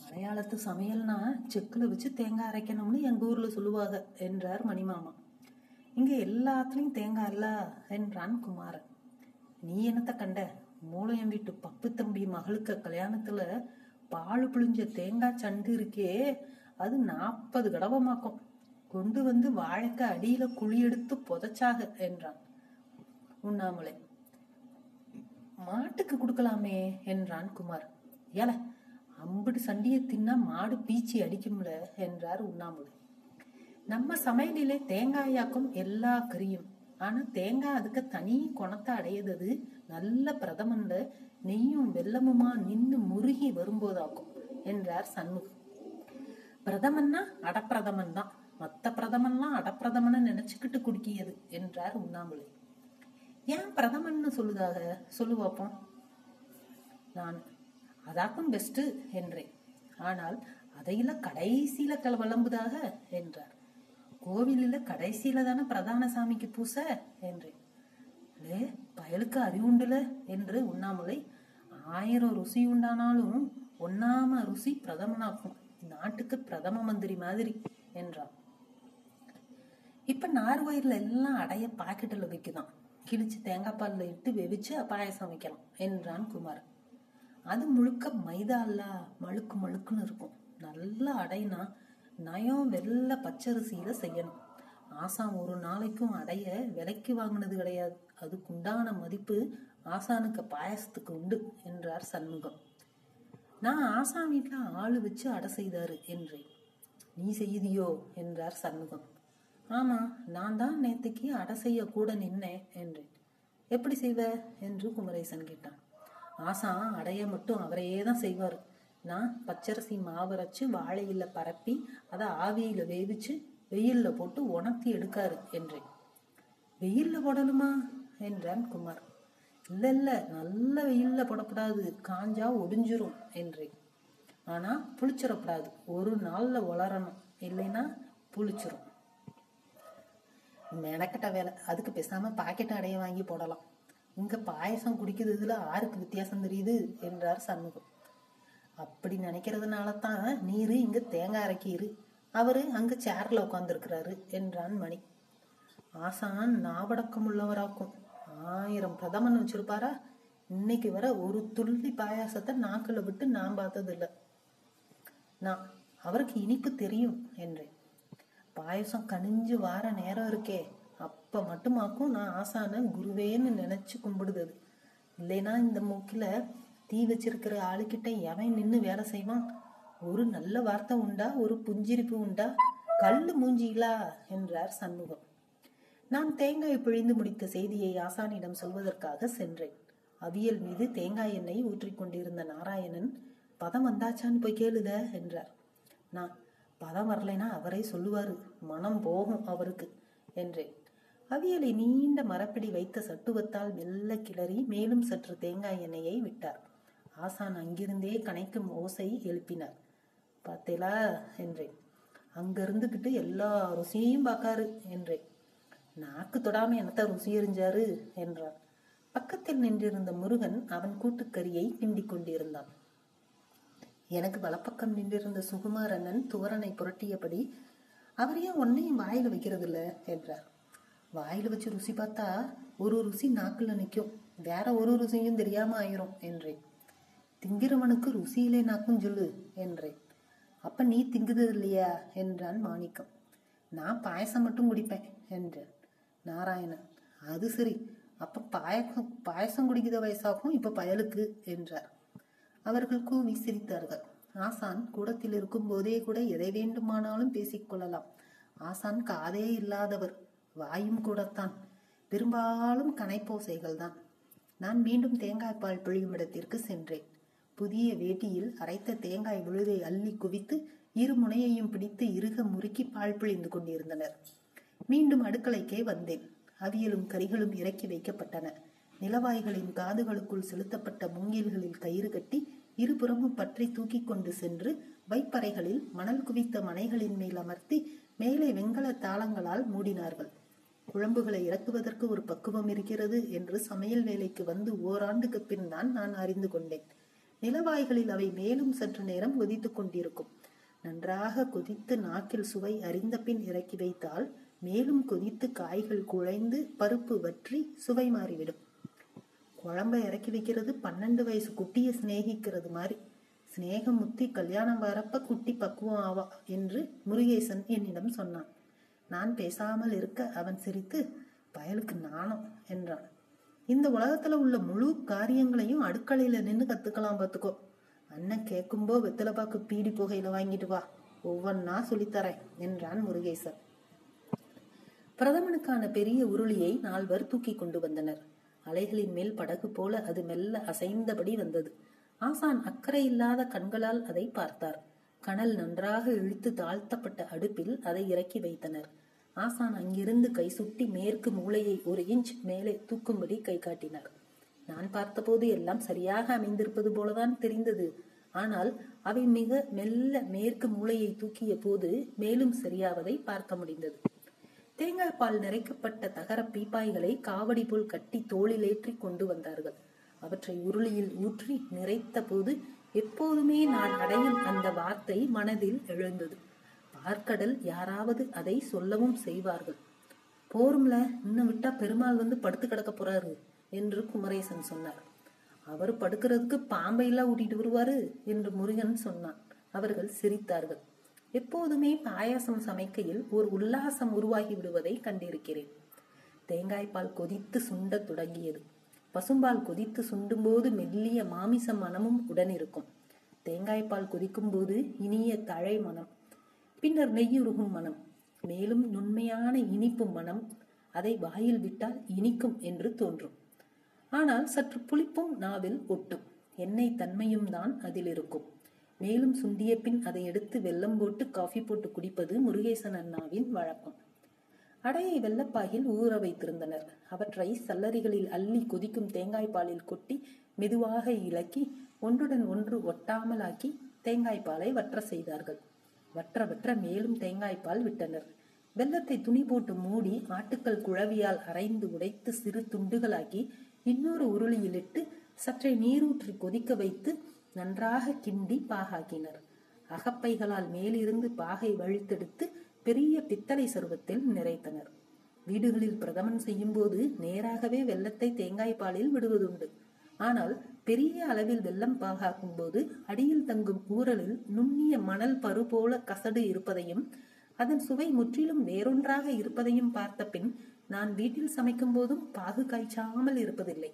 மலையாளத்து சமையல்னா செக்குல வச்சு தேங்காய் அரைக்கணும்னு எங்க ஊர்ல சொல்லுவாங்க என்றார் மணிமாமா. இங்க எல்லாத்துலயும் தேங்காய் இல்ல என்றான் குமாரன். நீ என்னத்த கண்ட, மூளையம் வீட்டு பப்பு தம்பி மகளுக்கு கல்யாணத்துல பாலு புளிஞ்ச தேங்காய் சண்டு இருக்கே, அது நாற்பது கடவமாக்கும், கொண்டு வந்து வாழைக்க அடியில குழி எடுத்து புதைச்சாக என்றான் உண்ணாமலை. மாட்டுக்கு கொடுக்கலாமே என்றான் குமார். ஏல, அம்புடு சண்டியை தின்னா மாடு பீச்சி அடிக்கும்ல என்றார் உண்ணாமலை. நம்ம சமையலிலே தேங்காயாக்கும் எல்லா கறியும், ஆனா தேங்காய் அதுக்கு தனி குணத்தை அடையதது நல்ல பிரதமன்ல நெய்யும் வெல்லமுமா நின்று முருகி வரும்போதாக்கும் என்றார் சண்முகம். பிரதமன்னா அடப்பிரதமன் தான், மத்த பிரதமன்லாம் அடப்பிரதமனை நினைச்சுக்கிட்டு குடிக்கியது என்றார் உண்ணாமலை. ஏன் பிரதமன்னு சொல்லுதாக சொல்லுவாப்போம். நான் அதாக்கும் பெஸ்ட் என்றேன். ஆனால் அதையில கடைசியில கல் விளம்புதாக என்றார். கோவிலில கடைசியில தானே பிரதான சாமிக்கு பூச என்றேன். லே, பயலுக்கு அறிவுண்டுல என்று உண்ணாமலை. ஆயிரம் ருசி உண்டானாலும் ஒன்னாம ருசி பிரதமனாக்கும், நாட்டுக்கு பிரதம மந்திரி மாதிரி என்றான். இப்ப நார்வயிர்ல எல்லாம் அடைய பாக்கெட்டில் வைக்குதான், கிழிச்சு தேங்காய் பால்ல இட்டு வெவிச்சு பாயசம் வைக்கலாம் என்றான் குமார். அது முழுக்க மைதால மழுக்கு மழுக்குன்னு இருக்கும், நல்லா அடைனா நயம் வெள்ள பச்சரிசியில செய்யணும். ஆசான் ஒரு நாளைக்கும் அடைய விலைக்கு வாங்கினது கிடையாது, அதுக்குண்டான மதிப்பு ஆசானுக்கு பாயசத்துக்கு உண்டு என்றார் சண்முகம். நான் ஆசான் வீட்டுல ஆளு வச்சு அடை செய்தாரு என்றேன். நீ செய்தியோ என்றார் சண்முகம். ஆமா, நான் தான் நேத்துக்கு அடை செய்ய கூட நின்னேன் என்றேன். எப்படி செய்வ என்று குமரேசன் கேட்டான். ஆசான் அடைய மட்டும் அவரையே தான் செய்வார். நான் பச்சரிசி மாவரைச்சு வாழையில பரப்பி அதை ஆவியில வேவிச்சு வெயில்ல போட்டு உணர்த்தி எடுக்காரு என்றேன். வெயில்ல போடலுமா என்றான் குமார். இல்ல இல்ல, நல்ல வெயில்ல போடப்படாது, காஞ்சா ஒடிஞ்சிரும் என்றேன். ஆனா புளிச்சிடப்படாது, ஒரு நாள்ல வளரணும், இல்லைன்னா புளிச்சிரும். மெனக்கட்ட வேலை, அதுக்கு பேசாம பாக்கெட் அடைய வாங்கி போடலாம், இங்க பாயசம் குடிக்கிறதுல ஆருக்கு வித்தியாசம் தெரியுது என்றார் சண்முகம். அப்படி நினைக்கிறதுனால தான் நீரு இங்கு தேங்காய் அரைக்கீரு, அவரு அங்கு சேர்ல உட்கார்ந்துருக்கிறாரு என்றான் மணி. ஆசான் நாவடக்கம் உள்ளவராக்கும், ஆயிரம் பிரதமன் வச்சிருப்பாரா? இன்னைக்கு வர ஒரு துள்ளி பாயாசத்தை நாக்குல விட்டு நான் பார்த்ததில்லை. நான் அவருக்கு இனிப்பு தெரியும் என்றேன். பாயசம் கனிஞ்சு வார நேரம் இருக்கே, அப்ப மட்டுமாக்கும் நான் ஆசான குருவேன்னு நினைச்சு கும்பிடுதது. இல்லைன்னா இந்த மூக்கில தீ வச்சிருக்கிற ஆளுக்கிட்ட எவன் நின்று வேலை செய்வான்? ஒரு நல்ல வார்த்தை உண்டா, ஒரு புஞ்சிரிப்பு உண்டா? கல்லு மூஞ்சிகளா என்றார் சண்முகம். நான் தேங்காய் பிழிந்து முடித்த செய்தியை ஆசானிடம் சொல்வதற்காக சென்றேன். அவியல் மீது தேங்காய் எண்ணெய் ஊற்றி கொண்டிருந்த நாராயணன், பதம் வந்தாச்சான்னு போய் கேளுத என்றார். நான் பதம் வரலைன்னா அவரே சொல்லுவாரு, மனம் போகும் அவருக்கு என்றேன். அவியலை நீண்ட மரப்பிடி வைத்த சட்டுவத்தால் மெல்ல கிளறி மேலும் சற்று தேங்காய் எண்ணெயை விட்டார். ஆசான் அங்கிருந்தே கணைக்கும் ஓசை எழுப்பினார். பார்த்தேலா என்றேன். அங்க இருந்துகிட்டு எல்லா ருசியையும் பார்க்காரு என்றேன். நாக்கு தொடாம என்னத்த ருசி எறிஞ்சாரு என்றான். பக்கத்தில் நின்றிருந்த முருகன் அவன் கூட்டுக்கறியை கிண்டிக் கொண்டிருந்தான். எனக்கு வலப்பக்கம் நின்றிருந்த சுகுமாரண்ணன் துவரனை புரட்டியபடி, அவர் ஏன் ஒன்னையும் வாயில் வைக்கிறது இல்லை என்றார். வாயில் வச்சு ருசி பார்த்தா ஒரு ருசி நாக்குல நிற்கும், வேற ஒரு ருசியும் தெரியாம ஆயிரும் என்றேன். திங்கிறவனுக்கு ருசியிலே நாக்கும் சொல்லு என்றேன். அப்ப நீ திங்குதது இல்லையா என்றான் மாணிக்கம். நான் பாயசம் மட்டும் குடிப்பேன் என்றேன். நாராயணன், அது சரி, அப்ப பாயக்கம் பாயசம் குடிக்கிற வயசாகும் இப்ப பயலுக்கு என்றார். அவர்கள் கூவி சிரித்தார்கள். ஆசான் கூடத்தில் இருக்கும் போதே கூட எதை வேண்டுமானாலும் பேசிக்கொள்ளலாம். ஆசான் காதே இல்லாதவர், வாயும் கூடத்தான். பெரும்பாலும் கணைப்போசைகள் தான். நான் மீண்டும் தேங்காய்பால் பிழியும் இடத்திற்கு சென்றேன். புதிய வேட்டியில் அரைத்த தேங்காய் விழுதை அள்ளி குவித்து இரு முனையையும் பிடித்து இறுக முறுக்கி பால் பிழிந்து கொண்டிருந்தனர். மீண்டும் அடுக்களைக்கே வந்தேன். அவியலும் கறிகளும் இறக்கி வைக்கப்பட்டன. நிலவாய்களின் காதுகளுக்குள் செலுத்தப்பட்ட மூங்கில்களில் கயிறு கட்டி இருபுறமும் பற்றி தூக்கி கொண்டு சென்று வைப்பறைகளில் மணல் குவித்த மனைகளின் மேல் அமர்த்தி மேலே வெங்கல தாளங்களால் மூடினார்கள். குழம்புகளை இறக்குவதற்கு ஒரு பக்குவம் இருக்கிறது என்று சமையல் வேலைக்கு வந்து ஓராண்டுக்கு பின் தான் நான் அறிந்து கொண்டேன். நிலவாய்களில் அவை மேலும் சற்று நேரம் கொதித்து கொண்டிருக்கும். நன்றாக கொதித்து நாக்கில் சுவை அறிந்த பின் இறக்கி வைத்தால் மேலும் கொதித்து காய்கள் குழைந்து பருப்பு வற்றி சுவை மாறிவிடும். குழம்பை இறக்கி வைக்கிறது பன்னெண்டு வயசு குட்டியை சிநேகிக்கிறது மாதிரி. சிநேகம் முத்தி கல்யாணம் வரப்ப குட்டி பக்குவம் ஆவா என்று முருகேசன் என்னிடம் சொன்னான். நான் பேசாமல் இருக்க அவன் சிரித்து, பயலுக்கு நாணம் என்றான். இந்த உலகத்துல உள்ள முழு காரியங்களையும் அடுக்களையில நின்று கத்துக்கலாம் பார்த்துக்கோ. அண்ணன் கேட்கும்போ வெத்தலை பாக்கு பீடி புகையில வாங்கிட்டு வா, ஒவ்வொன்னா சொல்லித்தரேன் என்றான் முருகேசன். பிரதமனுக்கான பெரிய உருளியை நால்வர் தூக்கி கொண்டு வந்தனர். அலைகளின் மேல் படகு போல அது மெல்ல அசைந்தபடி வந்தது. ஆசான் அக்கறை இல்லாத கண்களால் அதை பார்த்தார். கனல் நன்றாக இழுத்து தாழ்த்தப்பட்ட அடுப்பில் அதை இறக்கி வைத்தனர். ஆசான் அங்கிருந்து கை சுட்டி மேற்கு மூளையை ஒரு இன்ச் மேலே தூக்கும்படி கை காட்டினார். நான் பார்த்தபோது எல்லாம் சரியாக அமைந்திருப்பது போலதான் தெரிந்தது. ஆனால் அவை மிக மெல்ல மேற்கு மூளையை தூக்கிய போது மேலும் சரியாவதை பார்க்க முடிந்தது. தேங்காய் பால் நிறைக்கப்பட்ட தகர பீப்பாய்களை காவடி போல் கட்டி தோளிலேற்றி கொண்டு வந்தார்கள். அவற்றை உருளியில் ஊற்றி நிறைத்த போது எப்போதுமே நான் அடையும் அந்த வார்த்தை மனதில் எழுந்தது. பார்க்கடல், யாராவது அதை சொல்லவும் செய்வார்கள். போரும்ல, இன்னும் விட்டா பெருமாள் வந்து படுத்து கிடக்க போறாரு என்று குமரேசன் சொன்னார். அவர் படுக்கிறதுக்கு பாம்பையெல்லாம் ஊட்டிட்டு வருவாரு என்று முருகன் சொன்னான். அவர்கள் சிரித்தார்கள். எப்போதுமே பாயாசம் சமைக்கையில் ஒரு உல்லாசம் உருவாகி விடுவதை கண்டிருக்கிறேன். தேங்காய்பால் கொதித்து சுண்ட தொடங்கியது. பசும்பால் கொதித்து சுண்டும் போது மெல்லிய மாமிச மனமும் உடன் இருக்கும். தேங்காய்பால் கொதிக்கும் போது இனிய தழை மனம், பின்னர் நெய்யுருகும் மனம், மேலும் நுண்மையான இனிப்பு மனம். அதை வாயில் விட்டால் இனிக்கும் என்று தோன்றும். ஆனால் சற்று புளிப்பும் நாவில் ஒட்டும். எண்ணெய் தன்மையும் தான் அதில் இருக்கும். மேலும் சுண்டிய பின் அதை எடுத்து வெல்லம் போட்டு காஃபி போட்டு குடிப்பது முருகேசன் அண்ணாவின் வழக்கம். அடையை வெள்ளப்பாயில் ஊற வைத்திருந்தனர். அவற்றை சல்லரிகளில் அள்ளி கொதிக்கும் தேங்காய் பாலில் கொட்டி மெதுவாக இலக்கி ஒன்றுடன் ஒன்று ஒட்டாமலாக்கி தேங்காய்பாலை வற்ற செய்தார்கள். வற்ற வற்ற மேலும் தேங்காய்பால் விட்டனர். வெள்ளத்தை துணி போட்டு மூடி ஆட்டுக்கள் குழவியால் அரைந்து உடைத்து சிறு துண்டுகளாக்கி இன்னொரு உருளியிலிட்டு சற்றே நீரூற்றி கொதிக்க வைத்து நன்றாக கிண்டி பாகாக்கினர். அகப்பைகளால் மேலிருந்து பாகை வழித்தெடுத்து பெரிய பித்தளை சருவத்தில் நிறைத்தனர். வீடுகளில் பிரதமன் செய்யும் போது நேராகவே வெள்ளத்தை தேங்காய் பாலில் விடுவதுண்டு. ஆனால் பெரிய அளவில் வெள்ளம் பாகாக்கும் போது அடியில் தங்கும் ஊரலில் நுண்ணிய மணல் பரு போல கசடு இருப்பதையும் அதன் சுவை முற்றிலும் வேறொன்றாக இருப்பதையும் பார்த்த பின் நான் வீட்டில் சமைக்கும் போதும் பாகு காய்ச்சாமல் இருப்பதில்லை.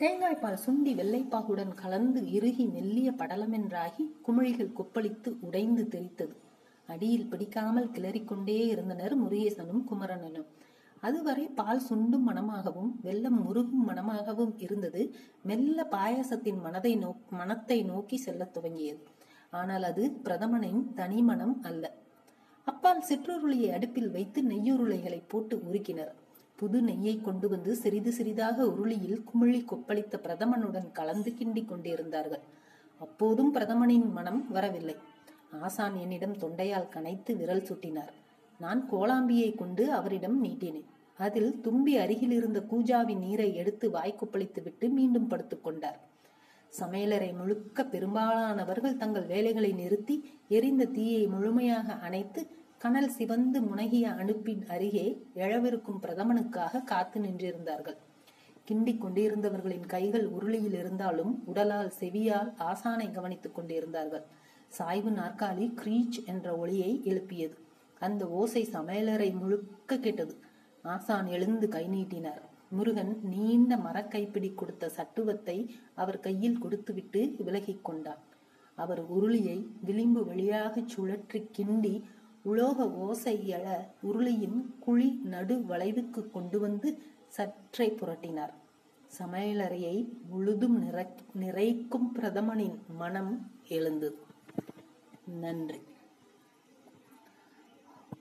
தேங்காய்பால் சுண்டி வெள்ளைப்பாகுடன் கலந்து இறுகி மெல்லிய படலமென்றாகி குமிழிகள் கொப்பளித்து உடைந்து தெரித்தது. அடியில் பிடிக்காமல் கிளறிக்கொண்டே இருந்தனர் முருகேசனும் குமரனனும். அதுவரை பால் சுண்டும் மனமாகவும் வெள்ளம் முருகும் மனமாகவும் இருந்தது. மெல்ல பாயாசத்தின் மனதை நோ மனத்தை நோக்கி செல்ல துவங்கியது. ஆனால் அது பிரதமனின் தனி மனம் அல்ல. அப்பால் சிற்றுருளியை அடுப்பில் வைத்து நெய்யுருளைகளை போட்டு உருக்கினர். புது நெய்யை கொண்டு வந்து சிறிது சிறிதாக உருளியில் குமிழி கொப்பளித்த பிரதமனுடன் கலந்து கிண்டி கொண்டிருந்தார்கள். அப்போதும் பிரதமனின் மனம் வரவில்லை. ஆசான் என்னிடம் தொண்டையால் கனைத்து விரல் சுட்டினார். நான் கோலாம்பியை கொண்டு அவரிடம் நீட்டினேன். அதில் தும்பி அருகில் இருந்த கூஜாவின் நீரை எடுத்து வாய்க்குப்பளித்து விட்டு மீண்டும் படுத்துக்கொண்டார். சமையலறை முழுக்க பெரும்பாலானவர்கள் தங்கள் வேலைகளை நிறுத்தி எரிந்த தீயை முழுமையாக அணைத்து கனல் சிவந்து முனகிய அனுப்பின் அருகே எழவிருக்கும் பிரதமனுக்காக காத்து நின்றிருந்தார்கள். கிண்டி கொண்டிருந்தவர்களின் கைகள் உருளியில் இருந்தாலும் உடலால் செவியால் ஆசானை கவனித்துக் கொண்டிருந்தார்கள். சாய்வு நாற்காலி கிரீச் என்ற ஒளியை எழுப்பியது. அந்த ஓசை சமையலறை முழுக்க கேட்டது. ஆசான் எழுந்து கை நீட்டினார். முருகன் நீண்ட மரக்கைப்பிடி கொடுத்த சட்டுவத்தை அவர் கையில் கொடுத்துவிட்டு விலகி கொண்டார். அவர் உருளியை விளிம்பு வழியாக சுழற்றி கிண்டி உலோக ஓசை எழ உருளியின் குழி நடு வளைவுக்கு கொண்டு வந்து சற்றை புரட்டினார். சமையலறையை முழுதும் நிறை நிறைக்கும் பிரதமனின் மனம் எழுந்தது. நன்றி.